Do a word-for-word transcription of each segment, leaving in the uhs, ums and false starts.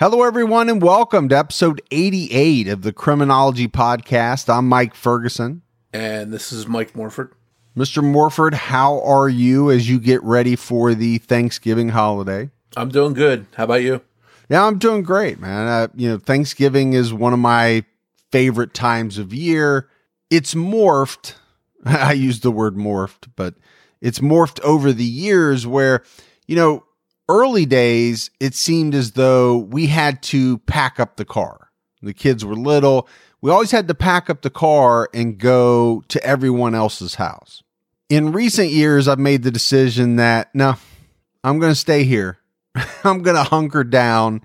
Hello, everyone, and welcome to episode eighty-eight of the Criminology Podcast. I'm Mike Ferguson. And this is Mike Morford. Mister Morford, how are you as you get ready for the Thanksgiving holiday? I'm doing good. How about you? Yeah, I'm doing great, man. Uh, you know, Thanksgiving is one of my favorite times of year. It's morphed. I use the word morphed, but it's morphed over the years where, you know, early days, it seemed as though we had to pack up the car. The kids were little. We always had to pack up the car and go to everyone else's house. In recent years, I've made the decision that, no, I'm going to stay here. I'm going to hunker down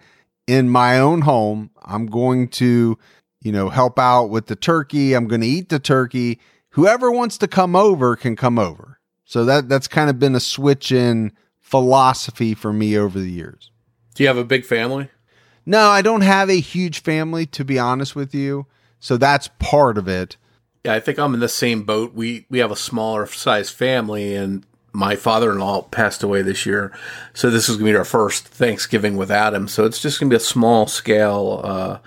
in my own home. I'm going to, you know, help out with the turkey. I'm going to eat the turkey. Whoever wants to come over can come over. So that that's kind of been a switch in philosophy for me over the years. Do you have a big family? No, I don't have a huge family, to be honest with you. So that's part of it. Yeah, I think I'm in the same boat. We we have a smaller size family, and my father-in-law passed away this year. So this is going to be our first Thanksgiving without him. So it's just going to be a small scale uh,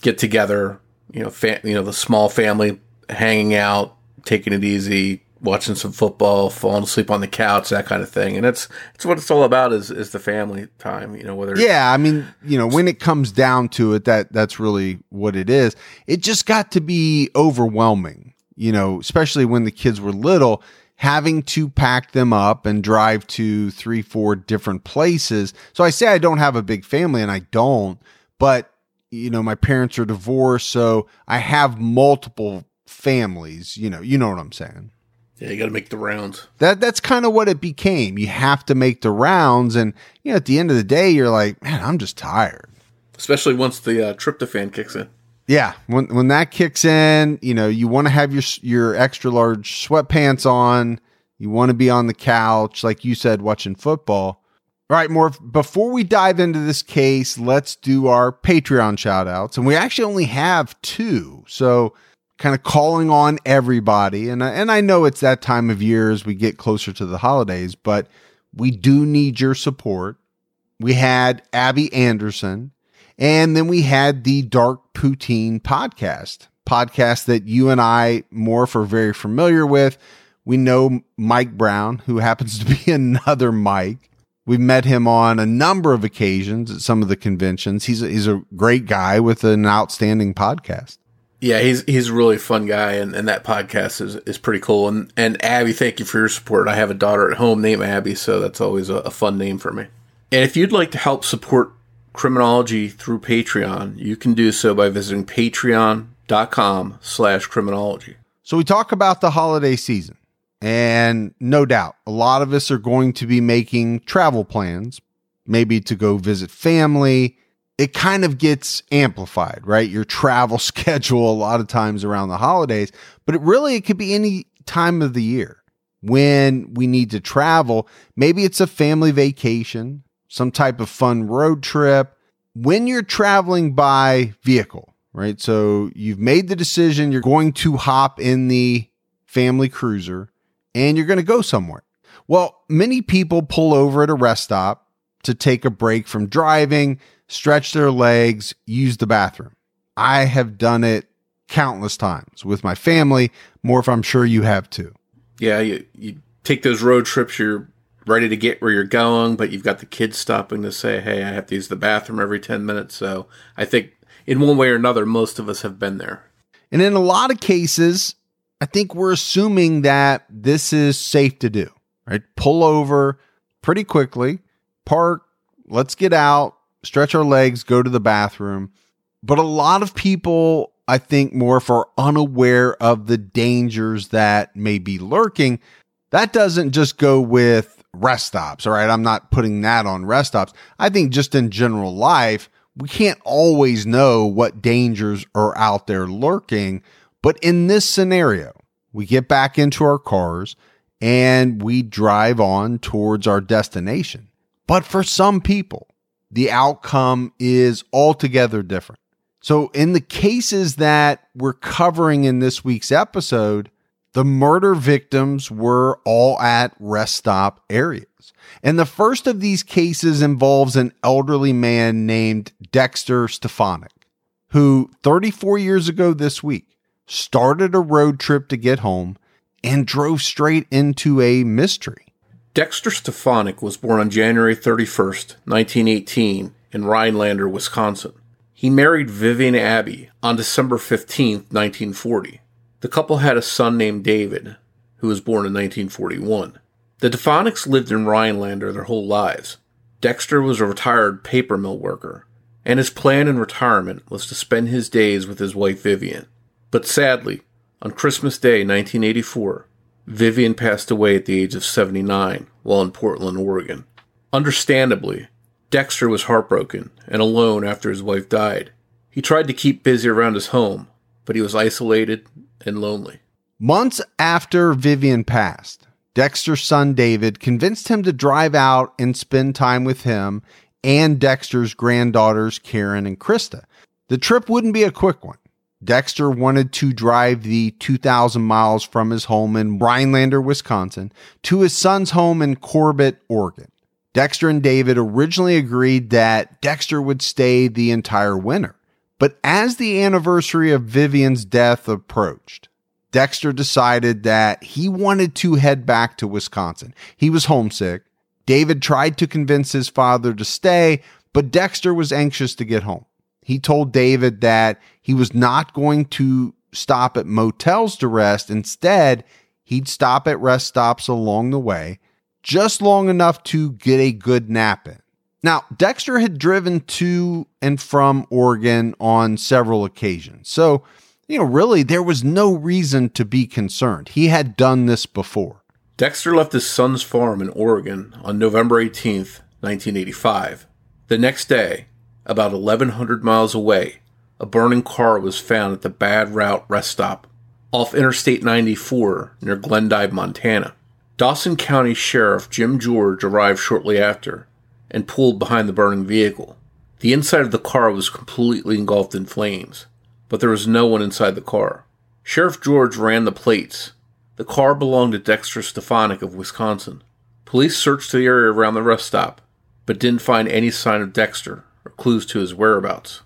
get together. You know, fa- you know, the small family hanging out, taking it easy, watching some football, falling asleep on the couch, that kind of thing. And that's that's what it's all about is is the family time, you know, whether it's, yeah, I mean, you know, when it comes down to it, that that's really what it is. It just got to be overwhelming, you know, especially when the kids were little, having to pack them up and drive to three, four different places. So I say I don't have a big family, and I don't, but, you know, my parents are divorced, so I have multiple families, you know, you know what I'm saying? Yeah, you got to make the rounds. That That's kind of what it became. You have to make the rounds. And, you know, at the end of the day, you're like, man, I'm just tired. Especially once the uh, tryptophan kicks in. Yeah. When when that kicks in, you know, you want to have your your extra large sweatpants on. You want to be on the couch, like you said, watching football. All right, Morph, before we dive into this case, let's do our Patreon shout outs. And we actually only have two. So, kind of calling on everybody. And I, and I know it's that time of year as we get closer to the holidays, but we do need your support. We had Abby Anderson, and then we had the Dark Poutine podcast, podcast that you and I, Morph, are very familiar with. We know Mike Brown, who happens to be another Mike. We've met him on a number of occasions at some of the conventions. He's a, he's a great guy with an outstanding podcast. Yeah, he's he's a really fun guy, and, and that podcast is, is pretty cool. And and Abby, thank you for your support. I have a daughter at home named Abby, so that's always a, a fun name for me. And if you'd like to help support Criminology through Patreon, you can do so by visiting patreon.com slash criminology. So we talk about the holiday season, and no doubt, a lot of us are going to be making travel plans, maybe to go visit family. It kind of gets amplified, right? Your travel schedule a lot of times around the holidays, but it really, it could be any time of the year when we need to travel. Maybe it's a family vacation, some type of fun road trip when you're traveling by vehicle, right? So you've made the decision, you're going to hop in the family cruiser and you're going to go somewhere. Well, many people pull over at a rest stop to take a break from driving, stretch their legs, use the bathroom. I have done it countless times with my family. Morph, I'm sure you have too. Yeah, you, you take those road trips, you're ready to get where you're going, but you've got the kids stopping to say, hey, I have to use the bathroom every ten minutes. So I think in one way or another, most of us have been there. And in a lot of cases, I think we're assuming that this is safe to do, right? Pull over pretty quickly, park, let's get out, stretch our legs, go to the bathroom. But a lot of people, I think more if we're unaware of the dangers that may be lurking. That doesn't just go with rest stops, all right? I'm not putting that on rest stops. I think just in general life, we can't always know what dangers are out there lurking. But in this scenario, we get back into our cars and we drive on towards our destination. But for some people, the outcome is altogether different. So in the cases that we're covering in this week's episode, the murder victims were all at rest stop areas. And the first of these cases involves an elderly man named Dexter Stefanik, who thirty-four years ago this week started a road trip to get home and drove straight into a mystery. Dexter Stefanik was born on January thirty-first, nineteen eighteen, in Rhinelander, Wisconsin. He married Vivian Abbey on December fifteenth, nineteen forty. The couple had a son named David, who was born in nineteen forty-one. The Stefaniks lived in Rhinelander their whole lives. Dexter was a retired paper mill worker, and his plan in retirement was to spend his days with his wife Vivian. But sadly, on Christmas Day nineteen eighty-four, Vivian passed away at the age of seventy-nine while in Portland, Oregon. Understandably, Dexter was heartbroken and alone after his wife died. He tried to keep busy around his home, but he was isolated and lonely. Months after Vivian passed, Dexter's son David convinced him to drive out and spend time with him and Dexter's granddaughters Karen and Krista. The trip wouldn't be a quick one. Dexter wanted to drive the two thousand miles from his home in Rhinelander, Wisconsin, to his son's home in Corbett, Oregon. Dexter and David originally agreed that Dexter would stay the entire winter. But as the anniversary of Vivian's death approached, Dexter decided that he wanted to head back to Wisconsin. He was homesick. David tried to convince his father to stay, but Dexter was anxious to get home. He told David that he was not going to stop at motels to rest. Instead, he'd stop at rest stops along the way, just long enough to get a good nap in. Now, Dexter had driven to and from Oregon on several occasions. So, you know, really, there was no reason to be concerned. He had done this before. Dexter left his son's farm in Oregon on November eighteenth, nineteen eighty-five. The next day, about eleven hundred miles away, a burning car was found at the Bad Route Rest Stop off Interstate ninety-four near Glendive, Montana. Dawson County Sheriff Jim George arrived shortly after and pulled behind the burning vehicle. The inside of the car was completely engulfed in flames, but there was no one inside the car. Sheriff George ran the plates. The car belonged to Dexter Stefanik of Wisconsin. Police searched the area around the rest stop, but didn't find any sign of Dexter or clues to his whereabouts.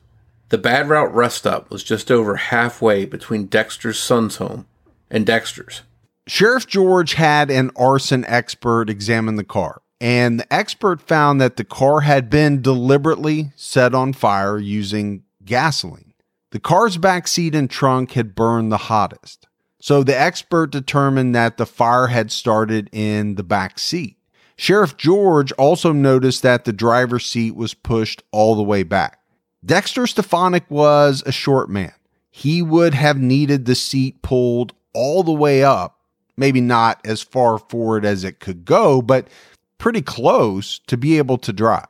The Bad Route rest stop was just over halfway between Dexter's son's home and Dexter's. Sheriff George had an arson expert examine the car, and the expert found that the car had been deliberately set on fire using gasoline. The car's backseat and trunk had burned the hottest. So the expert determined that the fire had started in the backseat. Sheriff George also noticed that the driver's seat was pushed all the way back. Dexter Stefanik was a short man. He would have needed the seat pulled all the way up, maybe not as far forward as it could go, but pretty close to be able to drive.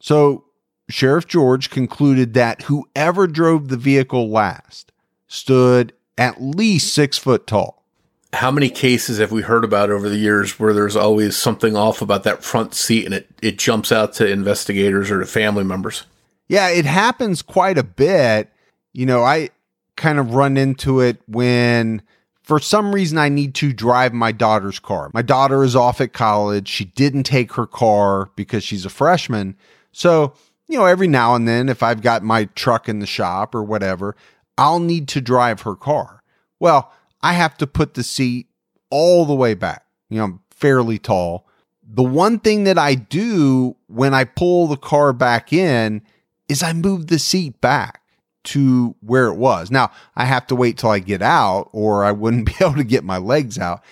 So Sheriff George concluded that whoever drove the vehicle last stood at least six foot tall. How many cases have we heard about over the years where there's always something off about that front seat and it, it jumps out to investigators or to family members? Yeah, it happens quite a bit. You know, I kind of run into it when for some reason I need to drive my daughter's car. My daughter is off at college. She didn't take her car because she's a freshman. So, you know, every now and then if I've got my truck in the shop or whatever, I'll need to drive her car. Well, I have to put the seat all the way back. You know, I'm fairly tall. The one thing that I do when I pull the car back in is I move the seat back to where it was. Now, I have to wait till I get out or I wouldn't be able to get my legs out.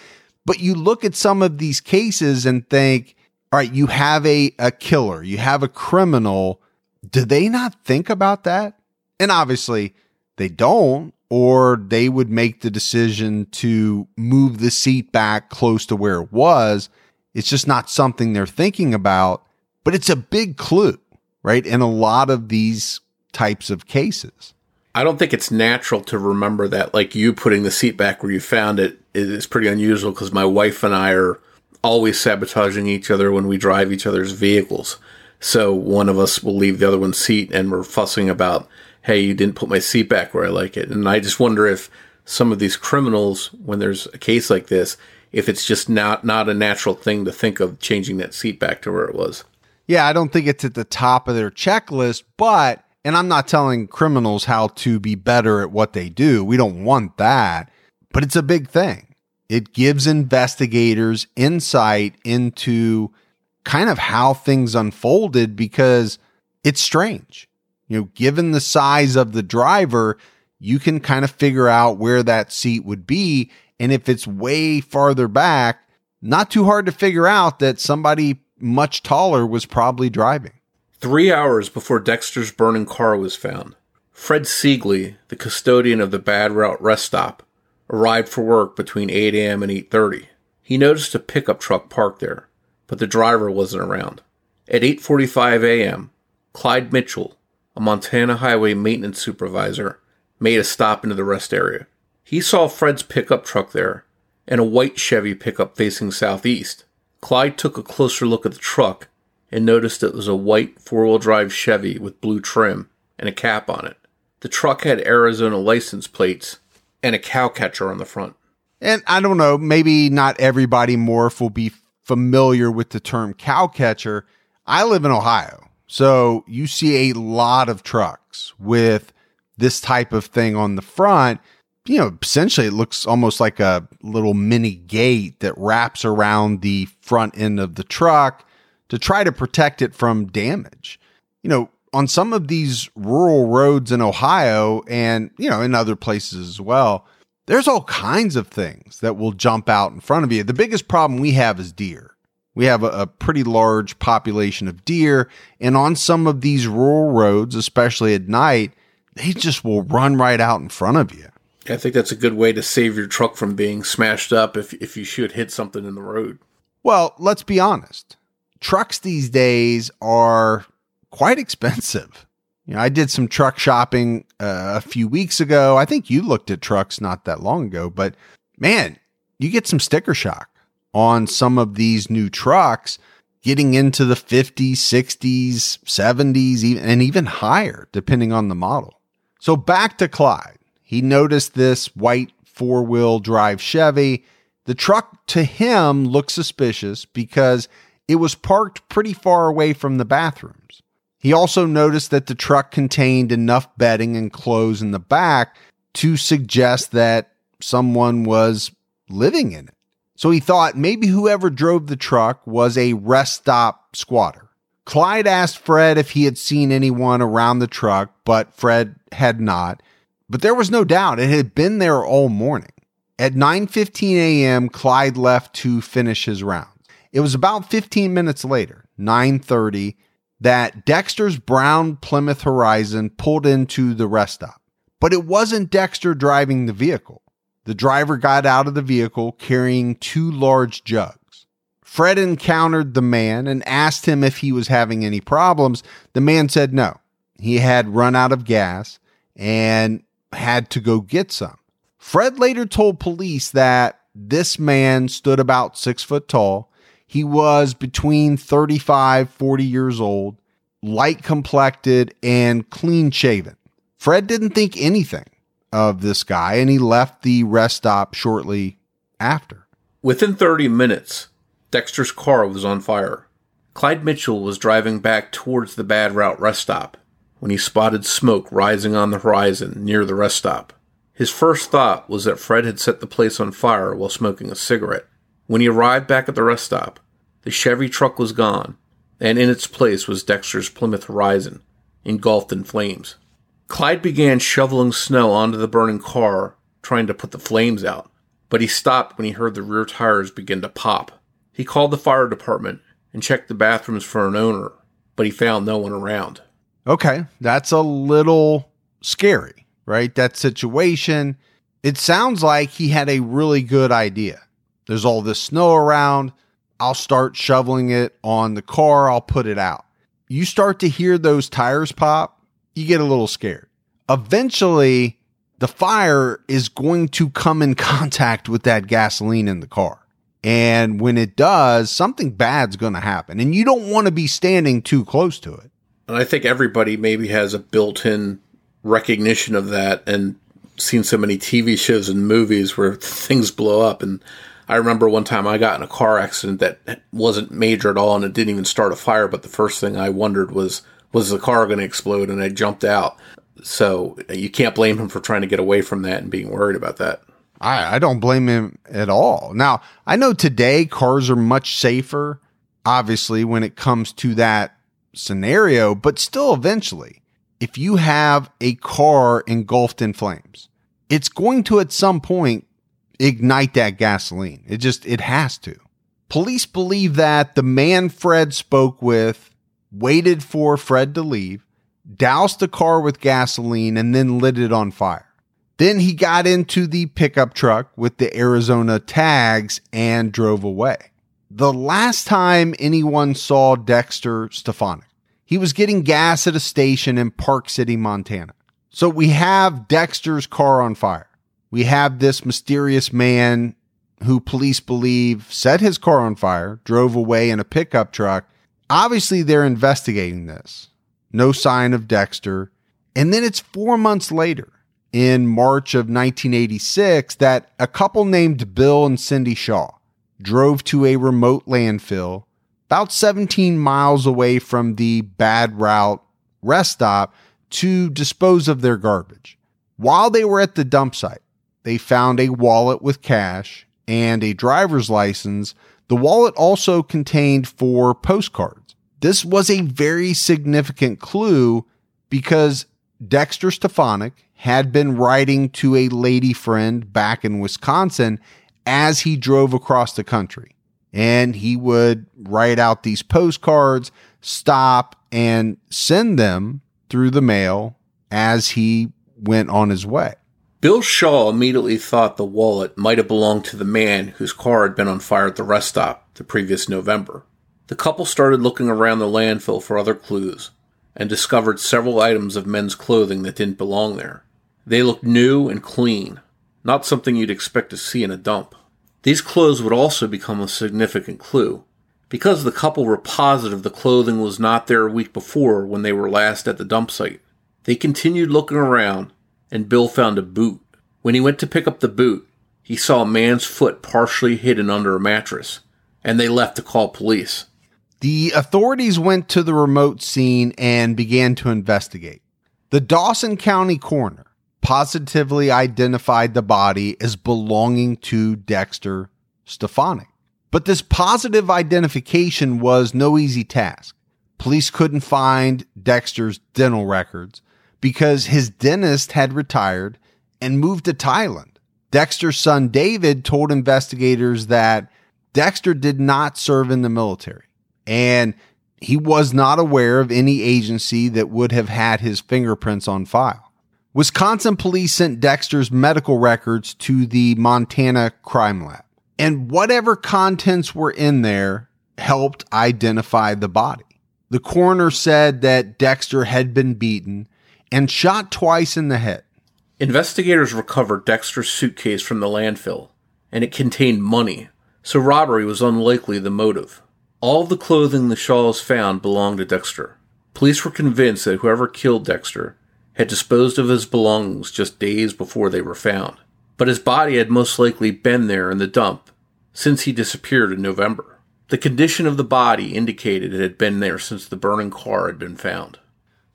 But you look at some of these cases and think, all right, you have a, a killer, you have a criminal. Do they not think about that? And obviously they don't. or they would make the decision to move the seat back close to where it was. It's just not something they're thinking about, but it's a big clue, right? In a lot of these types of cases. I don't think it's natural to remember that, like you putting the seat back where you found it is pretty unusual because my wife and I are always sabotaging each other when we drive each other's vehicles. So one of us will leave the other one's seat and we're fussing about, hey, you didn't put my seat back where I like it. And I just wonder if some of these criminals, when there's a case like this, if it's just not, not a natural thing to think of changing that seat back to where it was. Yeah, I don't think it's at the top of their checklist, but, and I'm not telling criminals how to be better at what they do. We don't want that, but it's a big thing. It gives investigators insight into kind of how things unfolded because it's strange. You know, given the size of the driver, you can kind of figure out where that seat would be. And if it's way farther back, not too hard to figure out that somebody much taller was probably driving. Three hours before Dexter's burning car was found, Fred Siegley, the custodian of the Bad Route Rest Stop, arrived for work between eight a.m. and eight thirty. He noticed a pickup truck parked there, but the driver wasn't around. At eight forty-five a.m., Clyde Mitchell, a Montana highway maintenance supervisor, made a stop into the rest area. He saw Fred's pickup truck there and a white Chevy pickup facing southeast. Clyde took a closer look at the truck and noticed it was a white four-wheel drive Chevy with blue trim and a cap on it. The truck had Arizona license plates and a cow catcher on the front. And I don't know, maybe not everybody, Morph, will be familiar with the term cow catcher. I live in Ohio, so you see a lot of trucks with this type of thing on the front. You know, essentially it looks almost like a little mini gate that wraps around the front end of the truck to try to protect it from damage. You know, on some of these rural roads in Ohio and, you know, in other places as well, there's all kinds of things that will jump out in front of you. The biggest problem we have is deer. We have a, a pretty large population of deer. And on some of these rural roads, especially at night, they just will run right out in front of you. I think that's a good way to save your truck from being smashed up if, if you should hit something in the road. Well, let's be honest. Trucks these days are quite expensive. You know, I did some truck shopping uh, a few weeks ago. I think you looked at trucks not that long ago, but man, you get some sticker shock on some of these new trucks getting into the fifties, sixties, seventies, and even higher, depending on the model. So back to Clyde. He noticed this white four-wheel drive Chevy. The truck to him looked suspicious because it was parked pretty far away from the bathrooms. He also noticed that the truck contained enough bedding and clothes in the back to suggest that someone was living in it. So he thought maybe whoever drove the truck was a rest stop squatter. Clyde asked Fred if he had seen anyone around the truck, but Fred had not. But there was no doubt it had been there all morning. At nine fifteen a.m., Clyde left to finish his round. It was about fifteen minutes later, nine thirty, that Dexter's brown Plymouth Horizon pulled into the rest stop. But it wasn't Dexter driving the vehicle. The driver got out of the vehicle carrying two large jugs. Fred encountered the man and asked him if he was having any problems. The man said no. He had run out of gas and had to go get some. Fred later told police that this man stood about six foot tall. He was between thirty-five, forty years old, light complected, and clean shaven. Fred didn't think anything of this guy, and he left the rest stop shortly after. Within thirty minutes, Dexter's car was on fire. Clyde Mitchell was driving back towards the Bad Route rest stop when he spotted smoke rising on the horizon near the rest stop. His first thought was that Fred had set the place on fire while smoking a cigarette. When he arrived back at the rest stop, the Chevy truck was gone, and in its place was Dexter's Plymouth Horizon, engulfed in flames. Clyde began shoveling snow onto the burning car, trying to put the flames out, but he stopped when he heard the rear tires begin to pop. He called the fire department and checked the bathrooms for an owner, but he found no one around. Okay, that's a little scary, right? That situation. It sounds like he had a really good idea. There's all this snow around. I'll start shoveling it on the car. I'll put it out. You start to hear those tires pop. You get a little scared. Eventually, the fire is going to come in contact with that gasoline in the car. And when it does, something bad's going to happen. And you don't want to be standing too close to it. And I think everybody maybe has a built-in recognition of that, and seen so many T V shows and movies where things blow up. And I remember one time I got in a car accident that wasn't major at all, and it didn't even start a fire. But the first thing I wondered was, was the car going to explode? And I jumped out. So you can't blame him for trying to get away from that and being worried about that. I, I don't blame him at all. Now, I know today cars are much safer, obviously, when it comes to that scenario, but still eventually, if you have a car engulfed in flames, it's going to at some point ignite that gasoline. It just, it has to. Police believe that the man Fred spoke with waited for Fred to leave, doused the car with gasoline, and then lit it on fire. Then he got into the pickup truck with the Arizona tags and drove away. The last time anyone saw Dexter Stefanik, he was getting gas at a station in Park City, Montana. So we have Dexter's car on fire. We have this mysterious man who police believe set his car on fire, drove away in a pickup truck. Obviously, they're investigating this. No sign of Dexter. And then it's four months later, in March of nineteen eighty-six, that a couple named Bill and Cindy Shaw drove to a remote landfill about seventeen miles away from the Bad Route rest stop to dispose of their garbage. While they were at the dump site, they found a wallet with cash and a driver's license. The wallet also contained four postcards. This was a very significant clue because Dexter Stefanik had been writing to a lady friend back in Wisconsin as he drove across the country. And he would write out these postcards, stop, and send them through the mail as he went on his way. Bill Shaw immediately thought the wallet might have belonged to the man whose car had been on fire at the rest stop the previous November. The couple started looking around the landfill for other clues and discovered several items of men's clothing that didn't belong there. They looked new and clean, not something you'd expect to see in a dump. These clothes would also become a significant clue, because the couple were positive the clothing was not there a week before when they were last at the dump site. They continued looking around, and Bill found a boot. When he went to pick up the boot, he saw a man's foot partially hidden under a mattress, and they left to call police. The authorities went to the remote scene and began to investigate. The Dawson County coroner positively identified the body as belonging to Dexter Stefanik. But this positive identification was no easy task. Police couldn't find Dexter's dental records because his dentist had retired and moved to Thailand. Dexter's son David told investigators that Dexter did not serve in the military, and he was not aware of any agency that would have had his fingerprints on file. Wisconsin police sent Dexter's medical records to the Montana crime lab, and whatever contents were in there helped identify the body. The coroner said that Dexter had been beaten and shot twice in the head. Investigators recovered Dexter's suitcase from the landfill, and it contained money, so robbery was unlikely the motive. All of the clothing the Shaws found belonged to Dexter. Police were convinced that whoever killed Dexter had disposed of his belongings just days before they were found. But his body had most likely been there in the dump since he disappeared in November. The condition of the body indicated it had been there since the burning car had been found.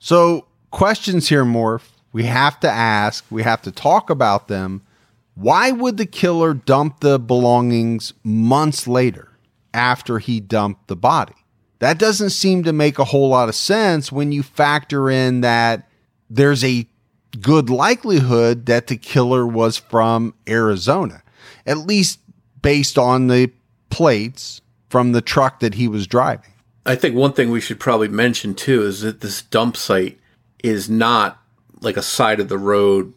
So, questions here, Morph. We have to ask. We have to talk about them. Why would the killer dump the belongings months later, after he dumped the body? That doesn't seem to make a whole lot of sense when you factor in that there's a good likelihood that the killer was from Arizona, at least based on the plates from the truck that he was driving. I think one thing we should probably mention too is that this dump site is not like a side of the road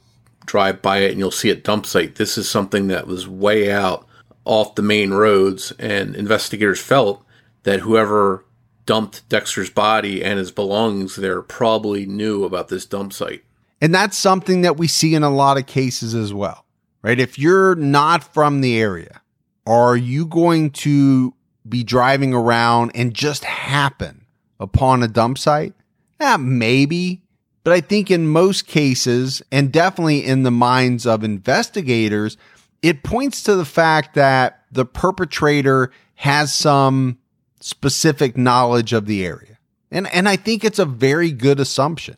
drive by it and you'll see a dump site. This is something that was way out off the main roads, and investigators felt that whoever dumped Dexter's body and his belongings there probably knew about this dump site. And that's something that we see in a lot of cases as well, right? If you're not from the area, are you going to be driving around and just happen upon a dump site? Eh, maybe. But I think in most cases, and definitely in the minds of investigators, it points to the fact that the perpetrator has some specific knowledge of the area. And and I think it's a very good assumption.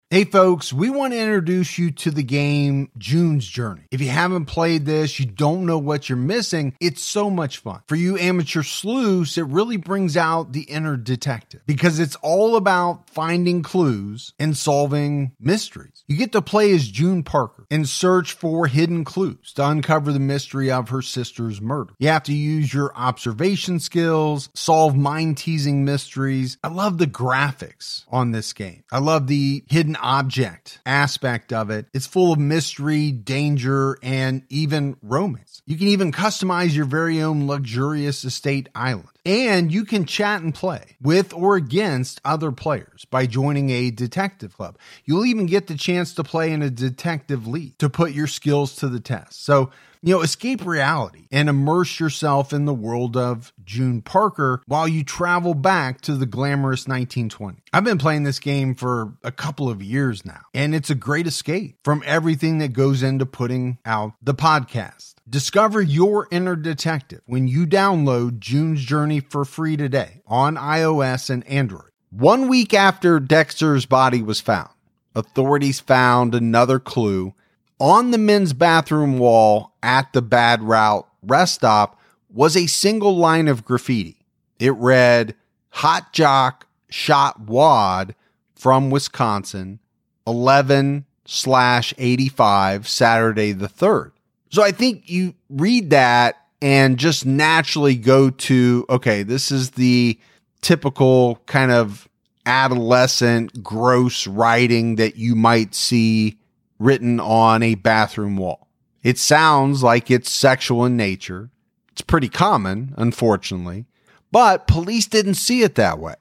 Hey folks, we want to introduce you to the game June's Journey. If you haven't played this, you don't know what you're missing. It's so much fun. For you amateur sleuths, it really brings out the inner detective because it's all about finding clues and solving mysteries. You get to play as June Parker and search for hidden clues to uncover the mystery of her sister's murder. You have to use your observation skills, solve mind-teasing mysteries. I love the graphics on this game. I love the hidden object aspect of it. It's full of mystery, danger, and even romance. You can even customize your very own luxurious estate island. And you can chat and play with or against other players by joining a detective club. You'll even get the chance to play in a detective league to put your skills to the test. So, you know, escape reality and immerse yourself in the world of June Parker while you travel back to the glamorous nineteen twenties. I've been playing this game for a couple of years now, and it's a great escape from everything that goes into putting out the podcast. Discover your inner detective when you download June's Journey for free today on iOS and Android. One week after Dexter's body was found, authorities found another clue on the men's bathroom wall at the Bad Route rest stop was a single line of graffiti. It read, "Hot Jock Shot Wad from Wisconsin, eleven slash eighty-five, Saturday the third. So I think you read that and just naturally go to, okay, this is the typical kind of adolescent gross writing that you might see written on a bathroom wall. It sounds like it's sexual in nature. It's pretty common, unfortunately, but police didn't see it that way.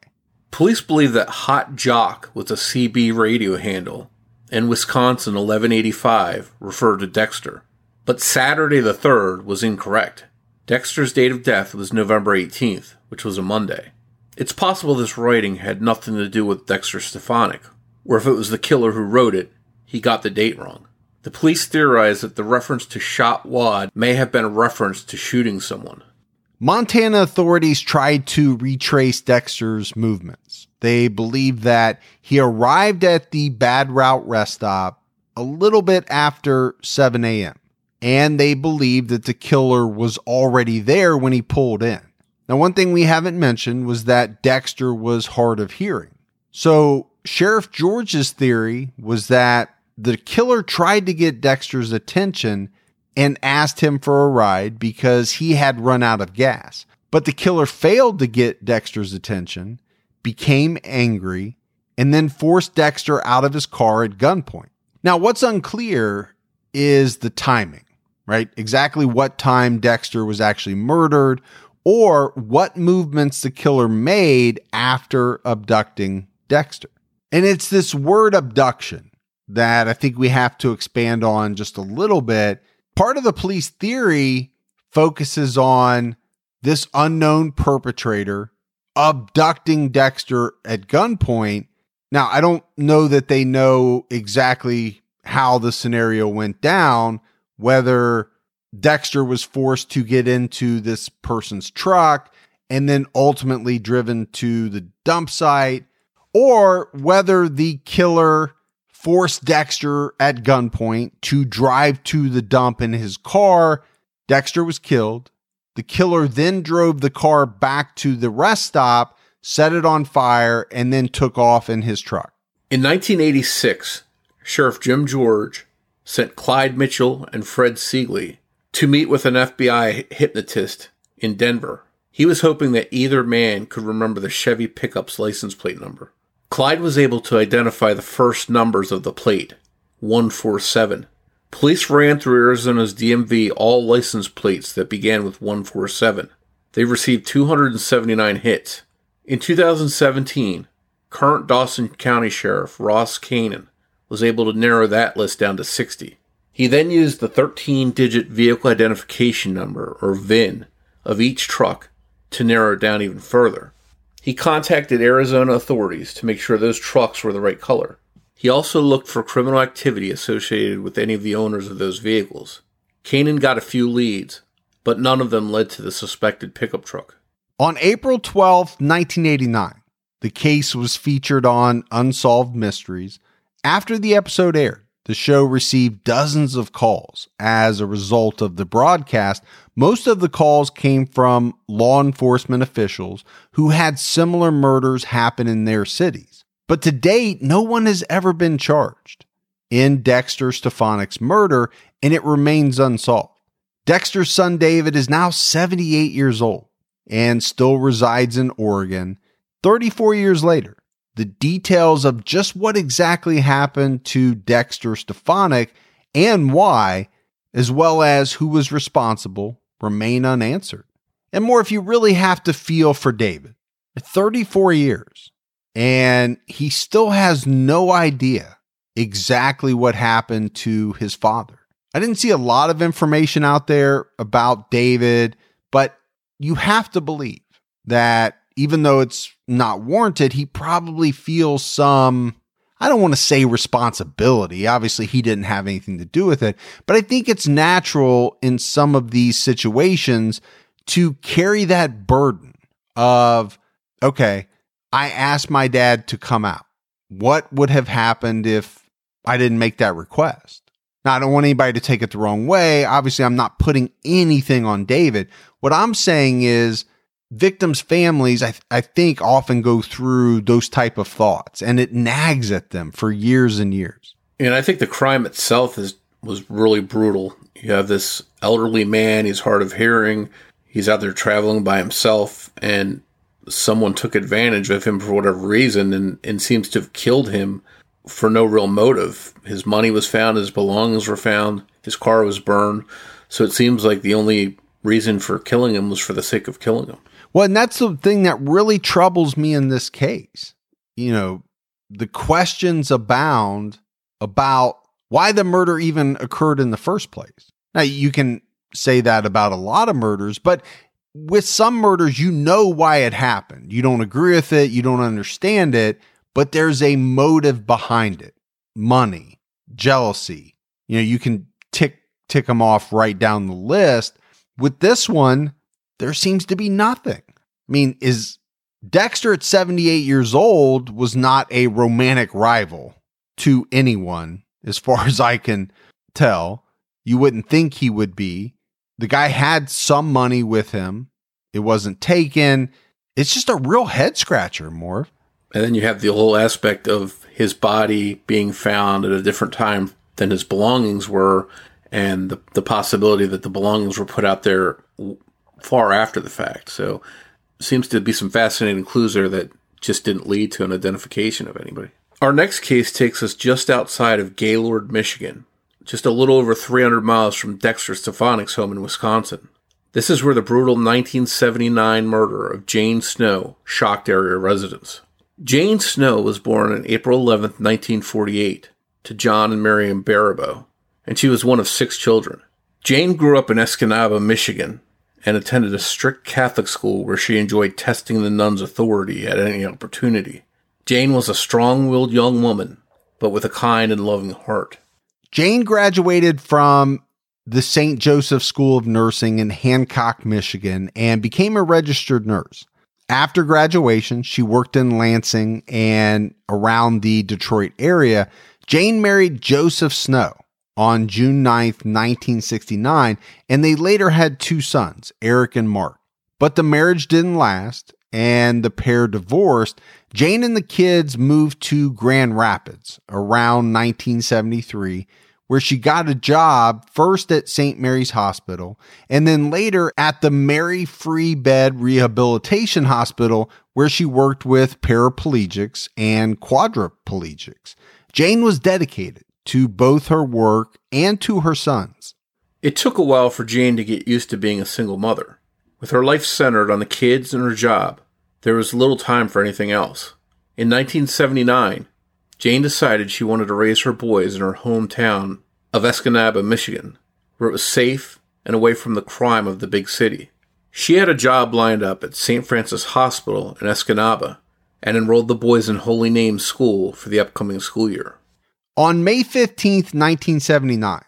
Police believe that Hot Jock was a C B radio handle, and Wisconsin eleven eighty-five referred to Dexter. But Saturday the third was incorrect. Dexter's date of death was November eighteenth, which was a Monday. It's possible this writing had nothing to do with Dexter Stefanik, or if it was the killer who wrote it, he got the date wrong. The police theorized that the reference to shot wad may have been a reference to shooting someone. Montana authorities tried to retrace Dexter's movements. They believed that he arrived at the Bad Route rest stop a little bit after seven a.m., and they believed that the killer was already there when he pulled in. Now, one thing we haven't mentioned was that Dexter was hard of hearing. So Sheriff George's theory was that the killer tried to get Dexter's attention and asked him for a ride because he had run out of gas. But the killer failed to get Dexter's attention, became angry, and then forced Dexter out of his car at gunpoint. Now, what's unclear is the timing, right? Exactly what time Dexter was actually murdered or what movements the killer made after abducting Dexter. And it's this word abduction that I think we have to expand on just a little bit. Part of the police theory focuses on this unknown perpetrator abducting Dexter at gunpoint. Now, I don't know that they know exactly how the scenario went down, whether Dexter was forced to get into this person's truck and then ultimately driven to the dump site, or whether the killer forced Dexter at gunpoint to drive to the dump in his car. Dexter was killed. The killer then drove the car back to the rest stop, set it on fire, and then took off in his truck. In nineteen eighty-six, Sheriff Jim George sent Clyde Mitchell and Fred Seeley to meet with an F B I hypnotist in Denver. He was hoping that either man could remember the Chevy pickup's license plate number. Clyde was able to identify the first numbers of the plate, one forty-seven. Police ran through Arizona's D M V all license plates that began with one forty-seven. They received two hundred seventy-nine hits. In two thousand seventeen, current Dawson County Sheriff Ross Kanan was able to narrow that list down to sixty. He then used the thirteen-digit vehicle identification number, or V I N, of each truck to narrow it down even further. He contacted Arizona authorities to make sure those trucks were the right color. He also looked for criminal activity associated with any of the owners of those vehicles. Kanan got a few leads, but none of them led to the suspected pickup truck. On April twelfth, nineteen eighty-nine, the case was featured on Unsolved Mysteries. After the episode aired, the show received dozens of calls. As a result of the broadcast, most of the calls came from law enforcement officials who had similar murders happen in their cities. But to date, no one has ever been charged in Dexter Stefanik's murder, and it remains unsolved. Dexter's son David is now seventy-eight years old and still resides in Oregon. thirty-four years later, the details of just what exactly happened to Dexter Stefanik and why, as well as who was responsible, remain unanswered. And more, if you really have to feel for David, thirty-four years. And he still has no idea exactly what happened to his father. I didn't see a lot of information out there about David, but you have to believe that even though it's not warranted, he probably feels some, I don't want to say responsibility. Obviously, he didn't have anything to do with it, but I think it's natural in some of these situations to carry that burden of, okay, I asked my dad to come out. What would have happened if I didn't make that request? Now, I don't want anybody to take it the wrong way. Obviously, I'm not putting anything on David. What I'm saying is victims' families, I, th- I think, often go through those type of thoughts, and it nags at them for years and years. And I think the crime itself is was really brutal. You have this elderly man. He's hard of hearing. He's out there traveling by himself, and someone took advantage of him for whatever reason and, and seems to have killed him for no real motive. His money was found, his belongings were found, his car was burned. So it seems like the only reason for killing him was for the sake of killing him. Well, and that's the thing that really troubles me in this case. You know, the questions abound about why the murder even occurred in the first place. Now, you can say that about a lot of murders, but with some murders, you know why it happened. You don't agree with it. You don't understand it, but there's a motive behind it. Money, jealousy. You know, you can tick, tick them off right down the list. With this one, there seems to be nothing. I mean, is Dexter at seventy-eight years old was not a romantic rival to anyone, as far as I can tell. You wouldn't think he would be. The guy had some money with him. It wasn't taken. It's just a real head scratcher, Morph. And then you have the whole aspect of his body being found at a different time than his belongings were, and the, the possibility that the belongings were put out there far after the fact. So seems to be some fascinating clues there that just didn't lead to an identification of anybody. Our next case takes us just outside of Gaylord, Michigan, just a little over three hundred miles from Dexter Stefanik's home in Wisconsin. This is where the brutal nineteen seventy-nine murder of Jane Snow shocked area residents. Jane Snow was born on April eleventh, nineteen forty-eight, to John and Miriam Barabo, and she was one of six children. Jane grew up in Escanaba, Michigan, and attended a strict Catholic school where she enjoyed testing the nuns' authority at any opportunity. Jane was a strong-willed young woman, but with a kind and loving heart. Jane graduated from the Saint Joseph School of Nursing in Hancock, Michigan, and became a registered nurse. After graduation, she worked in Lansing and around the Detroit area. Jane married Joseph Snow on June ninth, nineteen sixty-nine, and they later had two sons, Eric and Mark. But the marriage didn't last, and the pair divorced. Jane and the kids moved to Grand Rapids around nineteen seventy-three, where she got a job first at Saint Mary's Hospital and then later at the Mary Free Bed Rehabilitation Hospital, where she worked with paraplegics and quadriplegics. Jane was dedicated to both her work and to her sons. It took a while for Jane to get used to being a single mother. With her life centered on the kids and her job, there was little time for anything else. In nineteen seventy-nine, Jane decided she wanted to raise her boys in her hometown of Escanaba, Michigan, where it was safe and away from the crime of the big city. She had a job lined up at Saint Francis Hospital in Escanaba and enrolled the boys in Holy Name School for the upcoming school year. On May fifteenth, nineteen seventy-nine,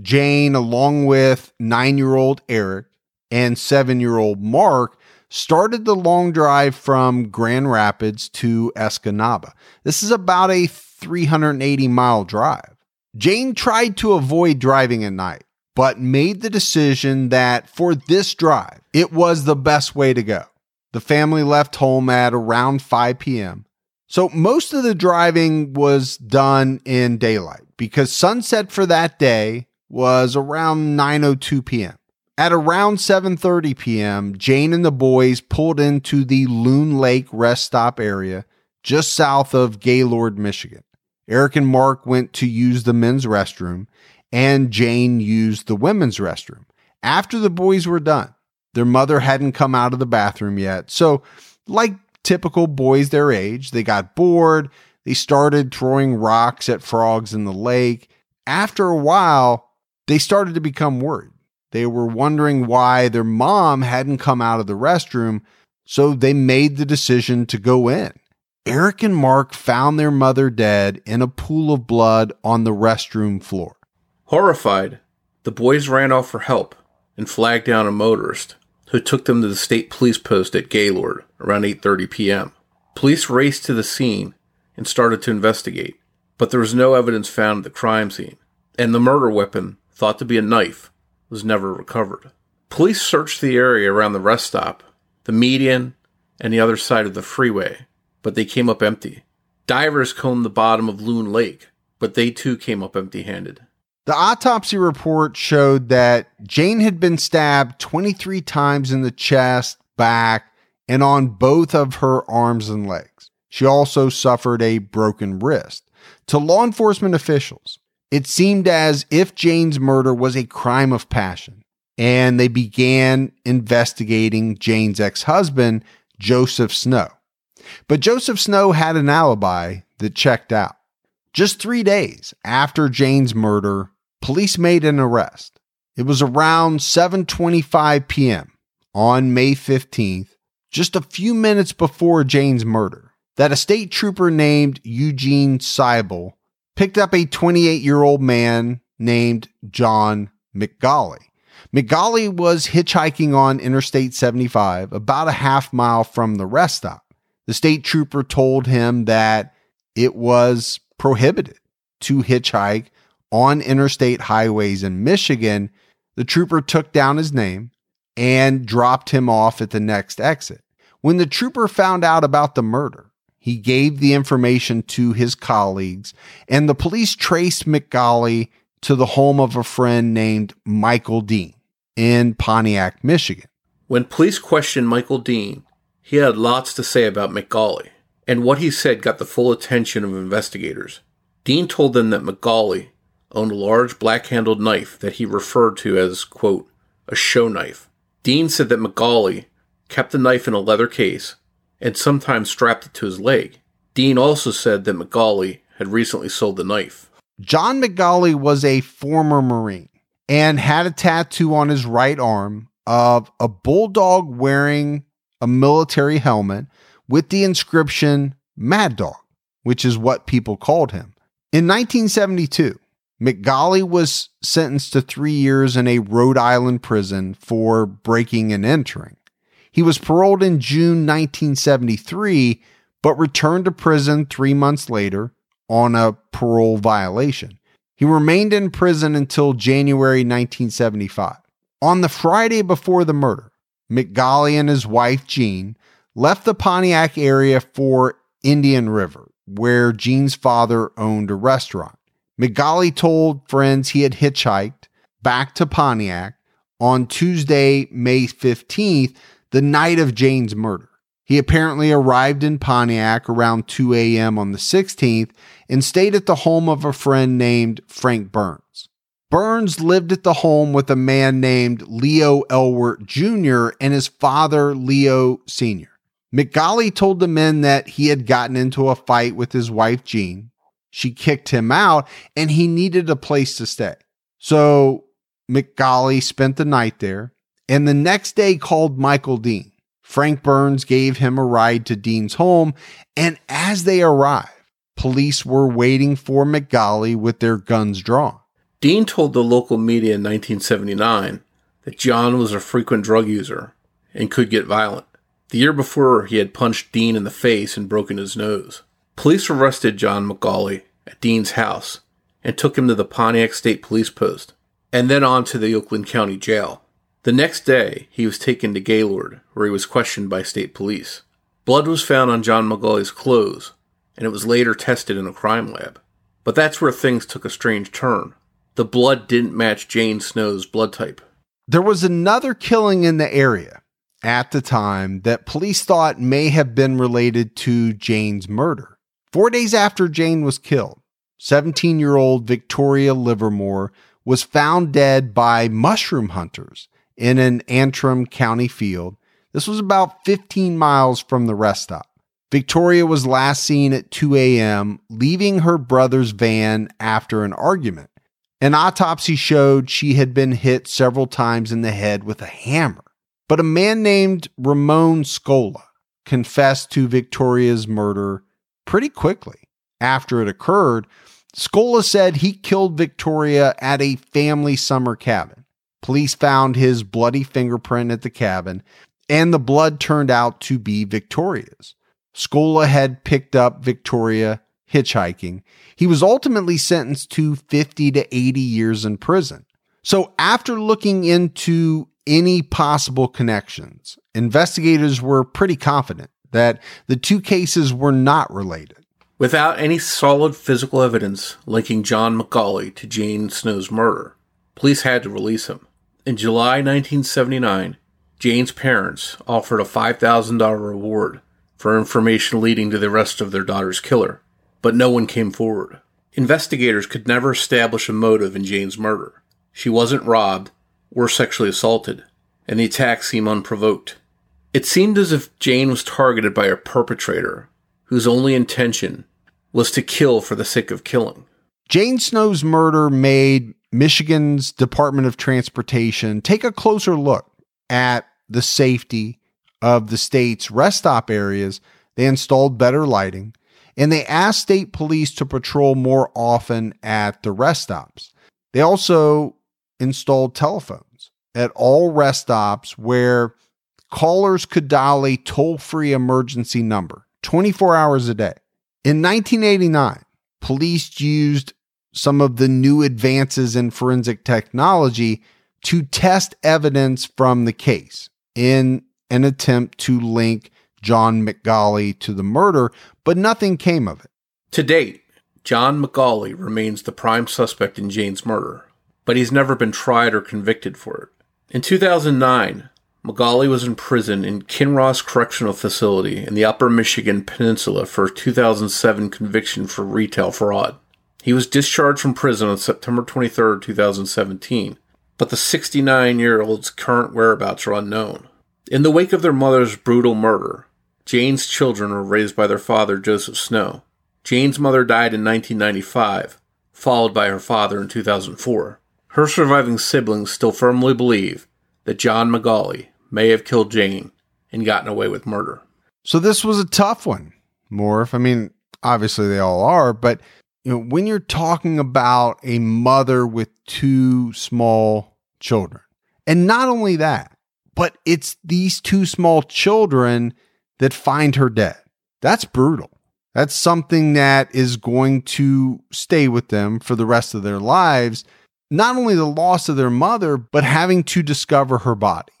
Jane, along with nine-year-old Eric and seven-year-old Mark, started the long drive from Grand Rapids to Escanaba. This is about a three hundred eighty mile drive. Jane tried to avoid driving at night, but made the decision that for this drive, it was the best way to go. The family left home at around five p.m. So most of the driving was done in daylight because sunset for that day was around nine oh two p.m. At around seven thirty p.m., Jane and the boys pulled into the Loon Lake Rest Stop area just south of Gaylord, Michigan. Eric and Mark went to use the men's restroom, and Jane used the women's restroom. After the boys were done, their mother hadn't come out of the bathroom yet, so like typical boys their age, they got bored. They started throwing rocks at frogs in the lake. After a while, they started to become worried. They were wondering why their mom hadn't come out of the restroom, so they made the decision to go in. Eric and Mark found their mother dead in a pool of blood on the restroom floor. Horrified, the boys ran off for help and flagged down a motorist, who took them to the state police post at Gaylord around eight thirty p.m. Police raced to the scene and started to investigate, but there was no evidence found at the crime scene, and the murder weapon, thought to be a knife, was never recovered. Police searched the area around the rest stop, the median, and the other side of the freeway, but they came up empty. Divers combed the bottom of Loon Lake, but they too came up empty-handed. The autopsy report showed that Jane had been stabbed twenty-three times in the chest, back, and on both of her arms and legs. She also suffered a broken wrist. To law enforcement officials, it seemed as if Jane's murder was a crime of passion, and they began investigating Jane's ex-husband, Joseph Snow. But Joseph Snow had an alibi that checked out. Just three days after Jane's murder, police made an arrest. It was around seven twenty-five p.m. on May fifteenth, just a few minutes before Jane's murder, that a state trooper named Eugene Seibel picked up a twenty-eight-year-old man named John McGauley. McGauley was hitchhiking on Interstate seventy-five, about a half mile from the rest stop. The state trooper told him that it was prohibited to hitchhike on interstate highways in Michigan. The trooper took down his name and dropped him off at the next exit. When the trooper found out about the murder, he gave the information to his colleagues, and the police traced McGauley to the home of a friend named Michael Dean in Pontiac, Michigan. When police questioned Michael Dean, he had lots to say about McGauley, and what he said got the full attention of investigators. Dean told them that McGauley owned a large black-handled knife that he referred to as, quote, a show knife. Dean said that McGauley kept the knife in a leather case and sometimes strapped it to his leg. Dean also said that McGauley had recently sold the knife. John McGauley was a former Marine and had a tattoo on his right arm of a bulldog wearing a military helmet with the inscription Mad Dog, which is what people called him. In nineteen seventy-two, McGauley was sentenced to three years in a Rhode Island prison for breaking and entering. He was paroled in June nineteen seventy-three, but returned to prison three months later on a parole violation. He remained in prison until January nineteen seventy-five. On the Friday before the murder, McGauley and his wife, Jean, left the Pontiac area for Indian River, where Jean's father owned a restaurant. McGauley told friends he had hitchhiked back to Pontiac on Tuesday, May fifteenth, the night of Jane's murder. He apparently arrived in Pontiac around two a.m. on the sixteenth and stayed at the home of a friend named Frank Burns. Burns lived at the home with a man named Leo Elwert Junior and his father, Leo Senior McGauley told the men that he had gotten into a fight with his wife, Jean. She kicked him out and he needed a place to stay. So McGauley spent the night there and the next day called Michael Dean. Frank Burns gave him a ride to Dean's home, and as they arrived, police were waiting for McGauley with their guns drawn. Dean told the local media in nineteen seventy-nine that John was a frequent drug user and could get violent. The year before, he had punched Dean in the face and broken his nose. Police arrested John McGauley at Dean's house and took him to the Pontiac State Police Post and then on to the Oakland County Jail. The next day, he was taken to Gaylord, where he was questioned by state police. Blood was found on John McGauley's clothes, and it was later tested in a crime lab. But that's where things took a strange turn. The blood didn't match Jane Snow's blood type. There was another killing in the area at the time that police thought may have been related to Jane's murder. Four days after Jane was killed, seventeen-year-old Victoria Livermore was found dead by mushroom hunters in an Antrim County field. This was about fifteen miles from the rest stop. Victoria was last seen at two a.m., leaving her brother's van after an argument. An autopsy showed she had been hit several times in the head with a hammer. But a man named Ramon Scola confessed to Victoria's murder pretty quickly after it occurred. Scola said he killed Victoria at a family summer cabin. Police found his bloody fingerprint at the cabin, and the blood turned out to be Victoria's. Scola had picked up Victoria hitchhiking. He was ultimately sentenced to fifty to eighty years in prison. So after looking into any possible connections, investigators were pretty confident that the two cases were not related. Without any solid physical evidence linking John McGauley to Jane Snow's murder, police had to release him. In July nineteen seventy-nine, Jane's parents offered a five thousand dollars reward for information leading to the arrest of their daughter's killer, but no one came forward. Investigators could never establish a motive in Jane's murder. She wasn't robbed or sexually assaulted, and the attacks seemed unprovoked. It seemed as if Jane was targeted by a perpetrator whose only intention was to kill for the sake of killing. Jane Snow's murder made Michigan's Department of Transportation take a closer look at the safety of the state's rest stop areas. They installed better lighting, and they asked state police to patrol more often at the rest stops. They also installed telephones at all rest stops where callers could dial a toll-free emergency number twenty-four hours a day. In nineteen eighty-nine, police used some of the new advances in forensic technology to test evidence from the case in an attempt to link John McGauley to the murder, but nothing came of it. To date, John McGauley remains the prime suspect in Jane's murder, but he's never been tried or convicted for it. In two thousand nine, McGauley was in prison in Kinross Correctional Facility in the Upper Michigan Peninsula for a two thousand seven conviction for retail fraud. He was discharged from prison on September twenty-third, two thousand seventeen, but the sixty-nine-year-old's current whereabouts are unknown. In the wake of their mother's brutal murder, Jane's children were raised by their father, Joseph Snow. Jane's mother died in nineteen ninety-five, followed by her father in two thousand four. Her surviving siblings still firmly believe that John McGauley may have killed Jane and gotten away with murder. So this was a tough one, Morph. I mean, obviously they all are, but you know, when you're talking about a mother with two small children, and not only that, but it's these two small children that find her dead. That's brutal. That's something that is going to stay with them for the rest of their lives. Not only the loss of their mother, but having to discover her body.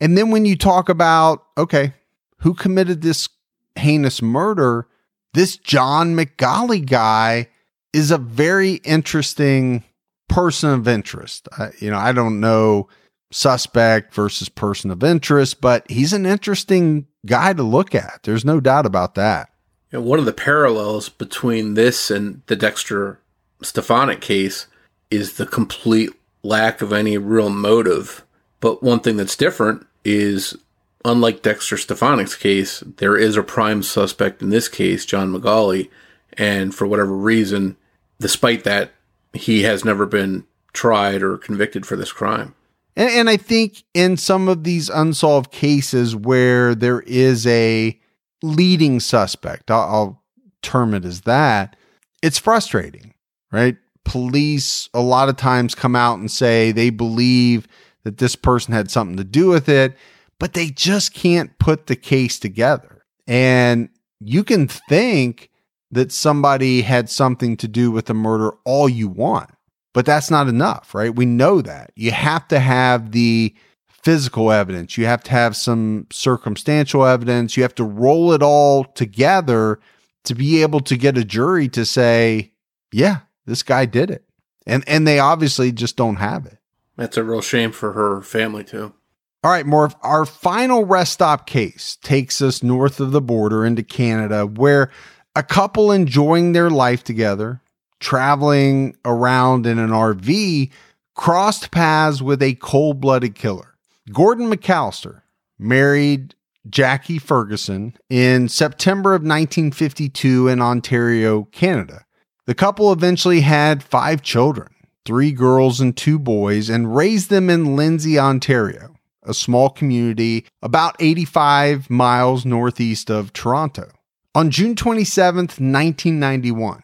And then when you talk about, okay, who committed this heinous murder? This John McGauley guy is a very interesting person of interest. Uh, you know, I don't know suspect versus person of interest, but he's an interesting guy to look at. There's no doubt about that. And one of the parallels between this and the Dexter Stefanik case is the complete lack of any real motive. But one thing that's different is, unlike Dexter Stefanik's case, there is a prime suspect in this case, John McGauley, and for whatever reason, despite that, he has never been tried or convicted for this crime. And, and I think in some of these unsolved cases where there is a leading suspect, I'll, I'll term it as that, it's frustrating, right? Police a lot of times come out and say they believe that this person had something to do with it, but they just can't put the case together. And you can think that somebody had something to do with the murder all you want, but that's not enough, right? We know that. You have to have the physical evidence. You have to have some circumstantial evidence. You have to roll it all together to be able to get a jury to say, yeah, this guy did it. And and they obviously just don't have it. That's a real shame for her family too. All right, Morph, our final rest stop case takes us north of the border into Canada, where a couple enjoying their life together, traveling around in an R V, crossed paths with a cold-blooded killer. Gordon McAllister married Jackie Ferguson in September of nineteen fifty-two in Ontario, Canada. The couple eventually had five children, three girls and two boys, and raised them in Lindsay, Ontario, a small community about eighty-five miles northeast of Toronto. On June twenty-seventh, nineteen ninety-one,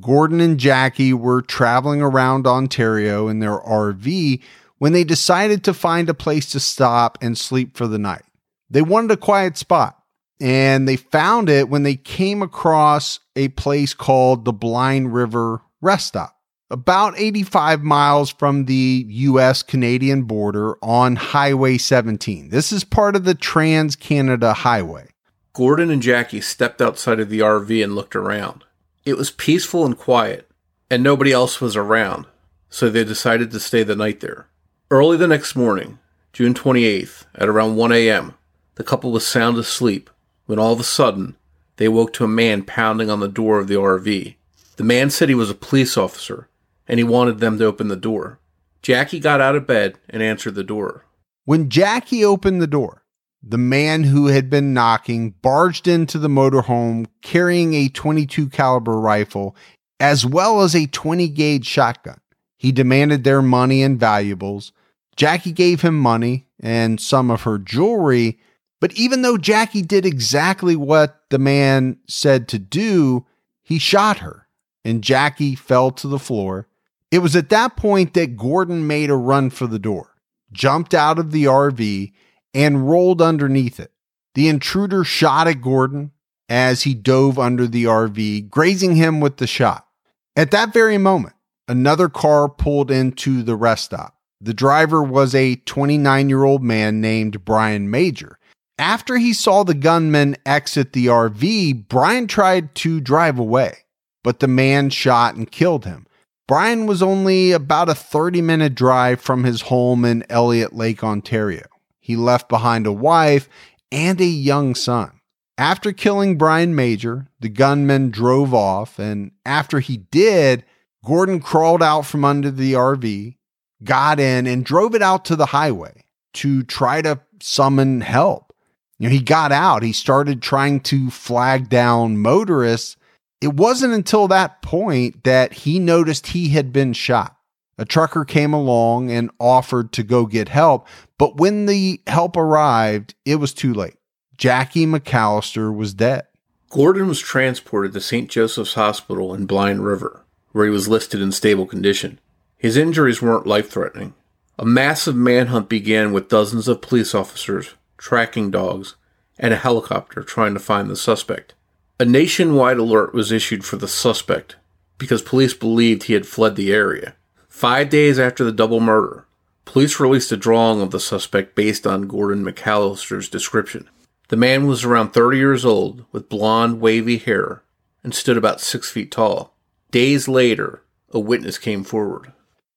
Gordon and Jackie were traveling around Ontario in their R V when they decided to find a place to stop and sleep for the night. They wanted a quiet spot, and they found it when they came across a place called the Blind River Rest Stop, about eighty-five miles from the U S Canadian border on Highway seventeen. This is part of the Trans-Canada Highway. Gordon and Jackie stepped outside of the R V and looked around. It was peaceful and quiet, and nobody else was around, so they decided to stay the night there. Early the next morning, June twenty-eighth, at around one a.m., the couple was sound asleep, when all of a sudden, they woke to a man pounding on the door of the R V. The man said he was a police officer, and he wanted them to open the door. Jackie got out of bed and answered the door. When Jackie opened the door, the man who had been knocking barged into the motorhome carrying a twenty-two caliber rifle, as well as a twenty gauge shotgun. He demanded their money and valuables. Jackie gave him money and some of her jewelry, but even though Jackie did exactly what the man said to do, he shot her, and Jackie fell to the floor. It was at that point that Gordon made a run for the door, jumped out of the R V, and rolled underneath it. The intruder shot at Gordon as he dove under the R V, grazing him with the shot. At that very moment, another car pulled into the rest stop. The driver was a twenty-nine-year-old man named Brian Major. After he saw the gunman exit the R V, Brian tried to drive away, but the man shot and killed him. Brian was only about a thirty-minute drive from his home in Elliott Lake, Ontario. He left behind a wife and a young son. After killing Brian Major, the gunman drove off, and after he did, Gordon crawled out from under the R V, got in and drove it out to the highway to try to summon help. You know, he got out. He started trying to flag down motorists. It wasn't until that point that he noticed he had been shot. A trucker came along and offered to go get help, but when the help arrived, it was too late. Jackie McAllister was dead. Gordon was transported to Saint Joseph's Hospital in Blind River, where he was listed in stable condition. His injuries weren't life-threatening. A massive manhunt began with dozens of police officers, tracking dogs, and a helicopter trying to find the suspect. A nationwide alert was issued for the suspect because police believed he had fled the area. Five days after the double murder, police released a drawing of the suspect based on Gordon McAllister's description. The man was around thirty years old, with blonde, wavy hair, and stood about six feet tall. Days later, a witness came forward.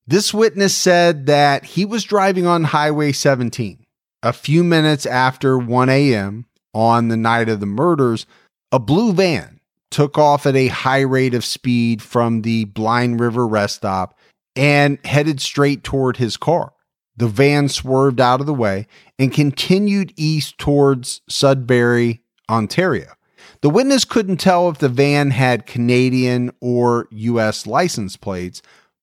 This witness said that he was driving on Highway seventeen. A few minutes after one a.m. on the night of the murders, a blue van took off at a high rate of speed from the Blind River Rest Stop and headed straight toward his car. The van swerved out of the way and continued east towards Sudbury, Ontario. The witness couldn't tell if the van had Canadian or U S license plates,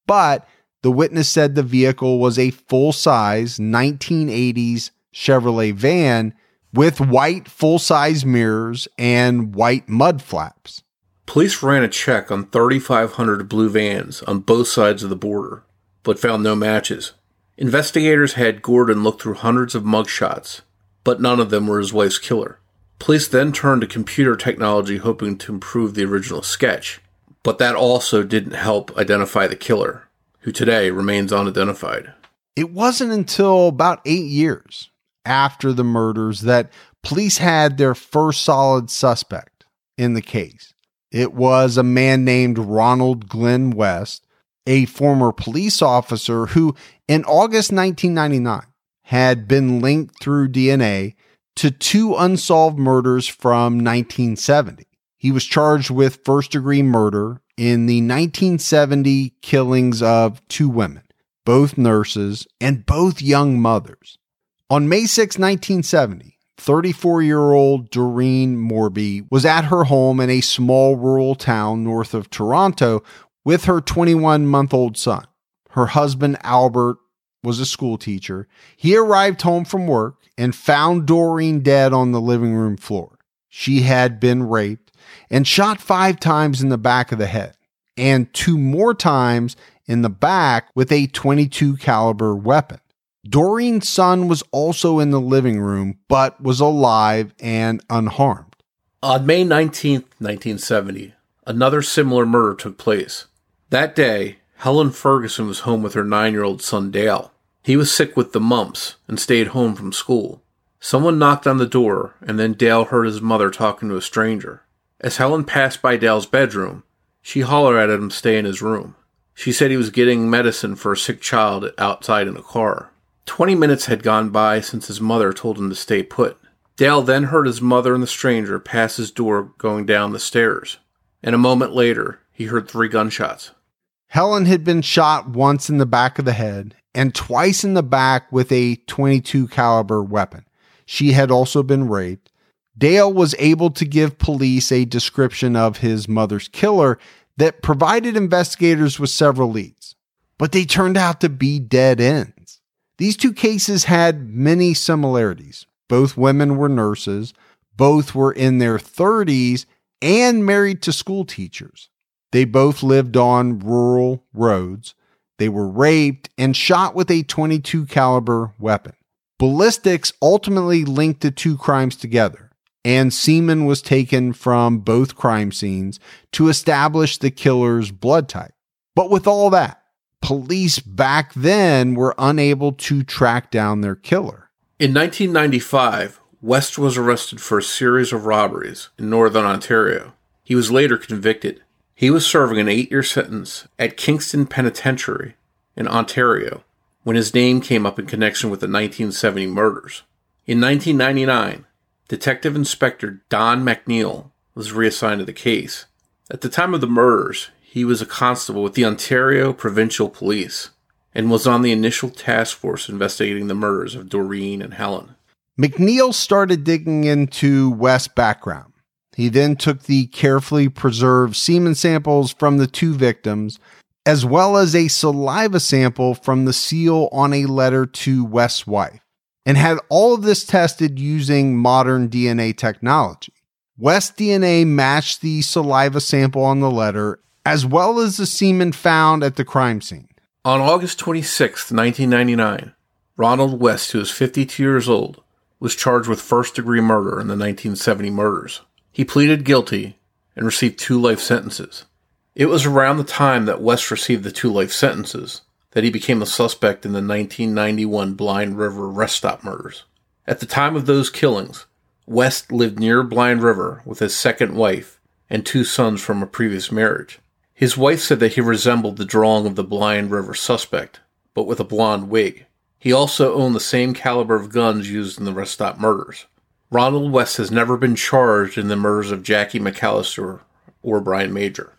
but the witness said the vehicle was a full-size nineteen eighties Chevrolet van with white full-size mirrors and white mud flaps. Police ran a check on thirty-five hundred blue vans on both sides of the border, but found no matches. Investigators had Gordon look through hundreds of mugshots, but none of them were his wife's killer. Police then turned to computer technology, hoping to improve the original sketch, but that also didn't help identify the killer, who today remains unidentified. It wasn't until about eight years after the murders that police had their first solid suspect in the case. It was a man named Ronald Glenn West, a former police officer who, in August nineteen ninety-nine, had been linked through D N A to two unsolved murders from nineteen seventy. He was charged with first-degree murder in the nineteen seventy killings of two women, both nurses and both young mothers. On May sixth, nineteen seventy, thirty-four-year-old Doreen Morby was at her home in a small rural town north of Toronto with her twenty-one-month-old son. Her husband, Albert, was a school teacher. He arrived home from work and found Doreen dead on the living room floor. She had been raped and shot five times in the back of the head and two more times in the back with a twenty-two caliber weapon. Doreen's son was also in the living room, but was alive and unharmed. On May nineteenth, nineteen seventy, another similar murder took place. That day, Helen Ferguson was home with her nine-year-old son, Dale. He was sick with the mumps and stayed home from school. Someone knocked on the door, and then Dale heard his mother talking to a stranger. As Helen passed by Dale's bedroom, she hollered at him to stay in his room. She said he was getting medicine for a sick child outside in a car. Twenty minutes had gone by since his mother told him to stay put. Dale then heard his mother and the stranger pass his door going down the stairs, and a moment later, he heard three gunshots. Helen had been shot once in the back of the head and twice in the back with a twenty-two caliber weapon. She had also been raped. Dale was able to give police a description of his mother's killer that provided investigators with several leads, but they turned out to be dead ends. These two cases had many similarities. Both women were nurses, both were in their thirties, and married to school teachers. They both lived on rural roads. They were raped and shot with a twenty-two caliber weapon. Ballistics ultimately linked the two crimes together, and semen was taken from both crime scenes to establish the killer's blood type. But with all that, police back then were unable to track down their killer. In nineteen ninety-five, West was arrested for a series of robberies in northern Ontario. He was later convicted. He was serving an eight-year sentence at Kingston Penitentiary in Ontario when his name came up in connection with the nineteen seventy murders. In nineteen ninety-nine, Detective Inspector Don McNeil was reassigned to the case. At the time of the murders, he was a constable with the Ontario Provincial Police. and was on the initial task force investigating the murders of Doreen and Helen. McNeil started digging into West's background. He then took the carefully preserved semen samples from the two victims, as well as a saliva sample from the seal on a letter to West's wife, and had all of this tested using modern D N A technology. West's D N A matched the saliva sample on the letter, as well as the semen found at the crime scene. On August twenty-sixth, nineteen ninety-nine, Ronald West, who was fifty-two years old, was charged with first-degree murder in the nineteen seventy murders. He pleaded guilty and received two life sentences. It was around the time that West received the two life sentences that he became a suspect in the nineteen ninety-one Blind River Rest Stop murders. At the time of those killings, West lived near Blind River with his second wife and two sons from a previous marriage. His wife said that he resembled the drawing of the Blind River suspect, but with a blonde wig. He also owned the same caliber of guns used in the Rest Stop murders. Ronald West has never been charged in the murders of Jackie McAllister or Brian Major.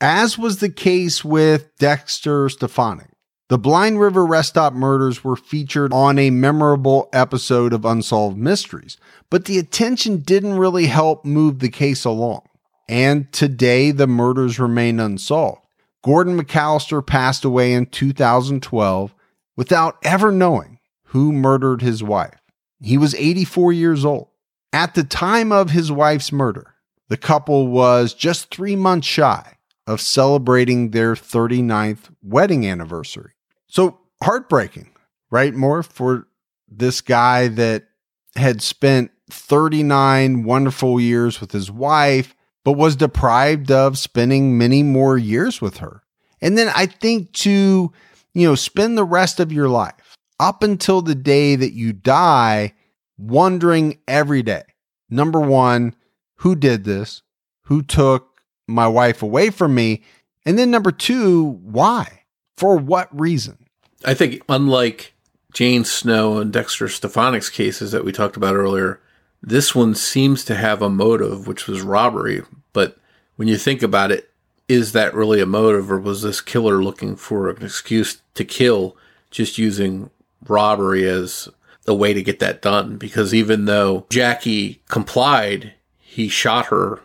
As was the case with Dexter Stefanik, the Blind River Rest Stop murders were featured on a memorable episode of Unsolved Mysteries, but the attention didn't really help move the case along. And today, the murders remain unsolved. Gordon McAllister passed away in two thousand twelve without ever knowing who murdered his wife. He was eighty-four years old. At the time of his wife's murder, the couple was just three months shy of celebrating their thirty-ninth wedding anniversary. So heartbreaking, right, Moore, for this guy that had spent thirty-nine wonderful years with his wife, but was deprived of spending many more years with her. And then I think to, you know, spend the rest of your life up until the day that you die, wondering every day, number one, who did this? Who took my wife away from me? And then number two, why? For what reason? I think unlike Jane Snow and Dexter Stefanik's cases that we talked about earlier, this one seems to have a motive, which was robbery. But when you think about it, is that really a motive, or was this killer looking for an excuse to kill, just using robbery as a way to get that done? Because even though Jackie complied, he shot her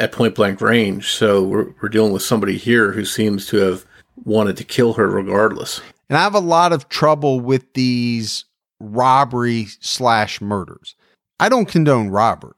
at point blank range. So we're, we're dealing with somebody here who seems to have wanted to kill her regardless. And I have a lot of trouble with these robbery slash murders. I don't condone robbery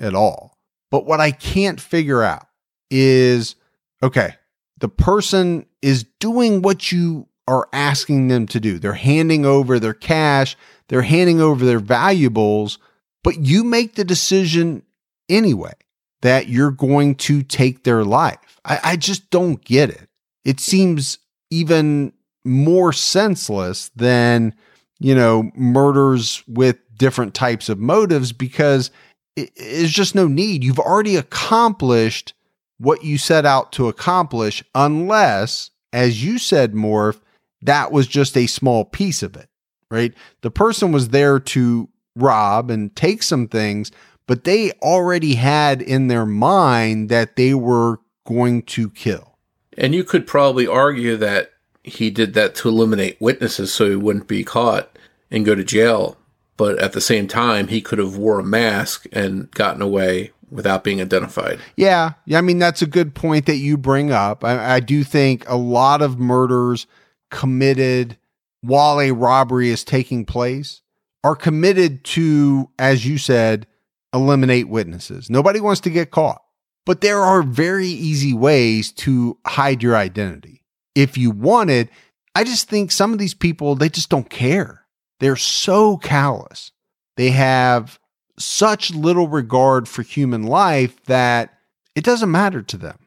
at all. But what I can't figure out is, okay, the person is doing what you are asking them to do. They're handing over their cash. They're handing over their valuables, but you make the decision anyway that you're going to take their life. I, I just don't get it. It seems even more senseless than, you know, murders with different types of motives, because it, it's just no need. You've already accomplished what you set out to accomplish, unless, as you said, Morph, that was just a small piece of it, right? The person was there to rob and take some things, but they already had in their mind that they were going to kill. And you could probably argue that he did that to eliminate witnesses so he wouldn't be caught and go to jail. But at the same time, he could have wore a mask and gotten away without being identified. Yeah. Yeah. I mean, that's a good point that you bring up. I, I do think a lot of murders committed while a robbery is taking place are committed to, as you said, eliminate witnesses. Nobody wants to get caught, but there are very easy ways to hide your identity if you wanted. I just think some of these people, they just don't care. They're so callous. They have such little regard for human life that it doesn't matter to them.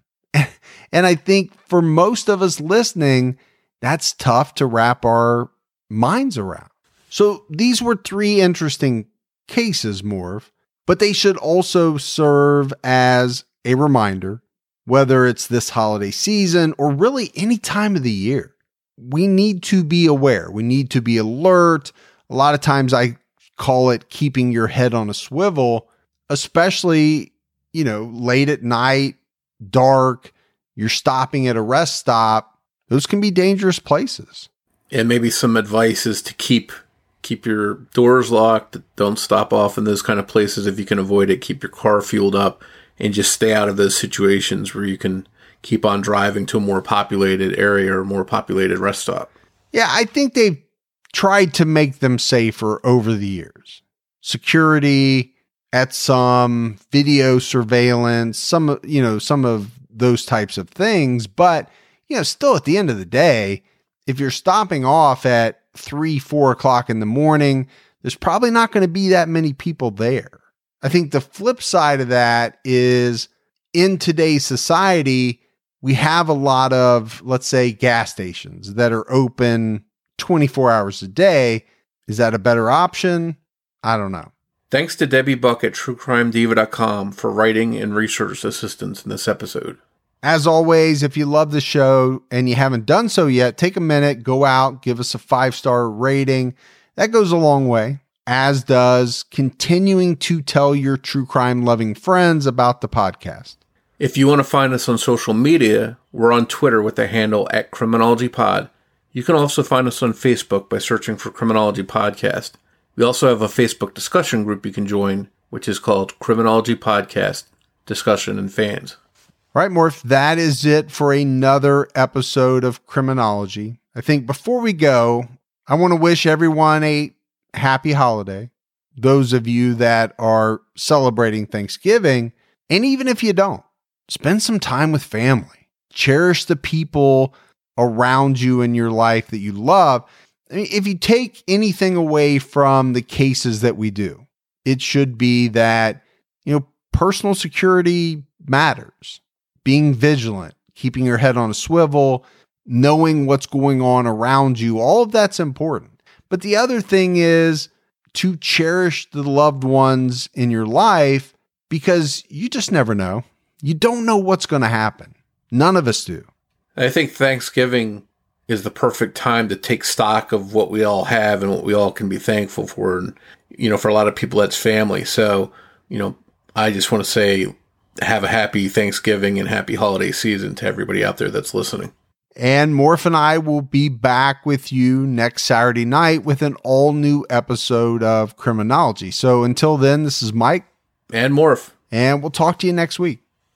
And I think for most of us listening, that's tough to wrap our minds around. So these were three interesting cases, Morph. But they should also serve as a reminder, whether it's this holiday season or really any time of the year. We need to be aware. We need to be alert. A lot of times I call it keeping your head on a swivel, especially, you know, late at night, dark, you're stopping at a rest stop. Those can be dangerous places. and maybe some advice is to keep keep your doors locked. Don't stop off in those kind of places if you can avoid it. Keep your car fueled up and just stay out of those situations where you can keep on driving to a more populated area or more populated rest stop. Yeah, I think they've tried to make them safer over the years. Security at some, video surveillance, some, you know, some of those types of things. But, you know, still at the end of the day, if you're stopping off at three, four o'clock in the morning, there's probably not going to be that many people there. I think the flip side of that is in today's society, we have a lot of, let's say, gas stations that are open twenty-four hours a day. Is that a better option? I don't know. Thanks to Debbie Buck at true crime diva dot com for writing and research assistance in this episode. As always, if you love the show and you haven't done so yet, take a minute, go out, give us a five-star rating. That goes a long way, as does continuing to tell your true crime loving friends about the podcast. If you want to find us on social media, we're on Twitter with the handle at Criminology Pod. You can also find us on Facebook by searching for Criminology Podcast. We also have a Facebook discussion group you can join, which is called Criminology Podcast Discussion and Fans. All right, Morph, that is it for another episode of Criminology. I think before we go, I want to wish everyone a happy holiday. Those of you that are celebrating Thanksgiving, and even if you don't, spend some time with family. Cherish the people around you in your life that you love. I mean, if you take anything away from the cases that we do, it should be that, you know, personal security matters. Being vigilant, keeping your head on a swivel, knowing what's going on around you, all of that's important. But the other thing is to cherish the loved ones in your life, because you just never know. You don't know what's going to happen. None of us do. I think Thanksgiving is the perfect time to take stock of what we all have and what we all can be thankful for. And, you know, for a lot of people, that's family. So, you know, I just want to say, have a happy Thanksgiving and happy holiday season to everybody out there that's listening. And Morph and I will be back with you next Saturday night with an all new episode of Criminology. So until then, this is Mike and Morph, and we'll talk to you next week.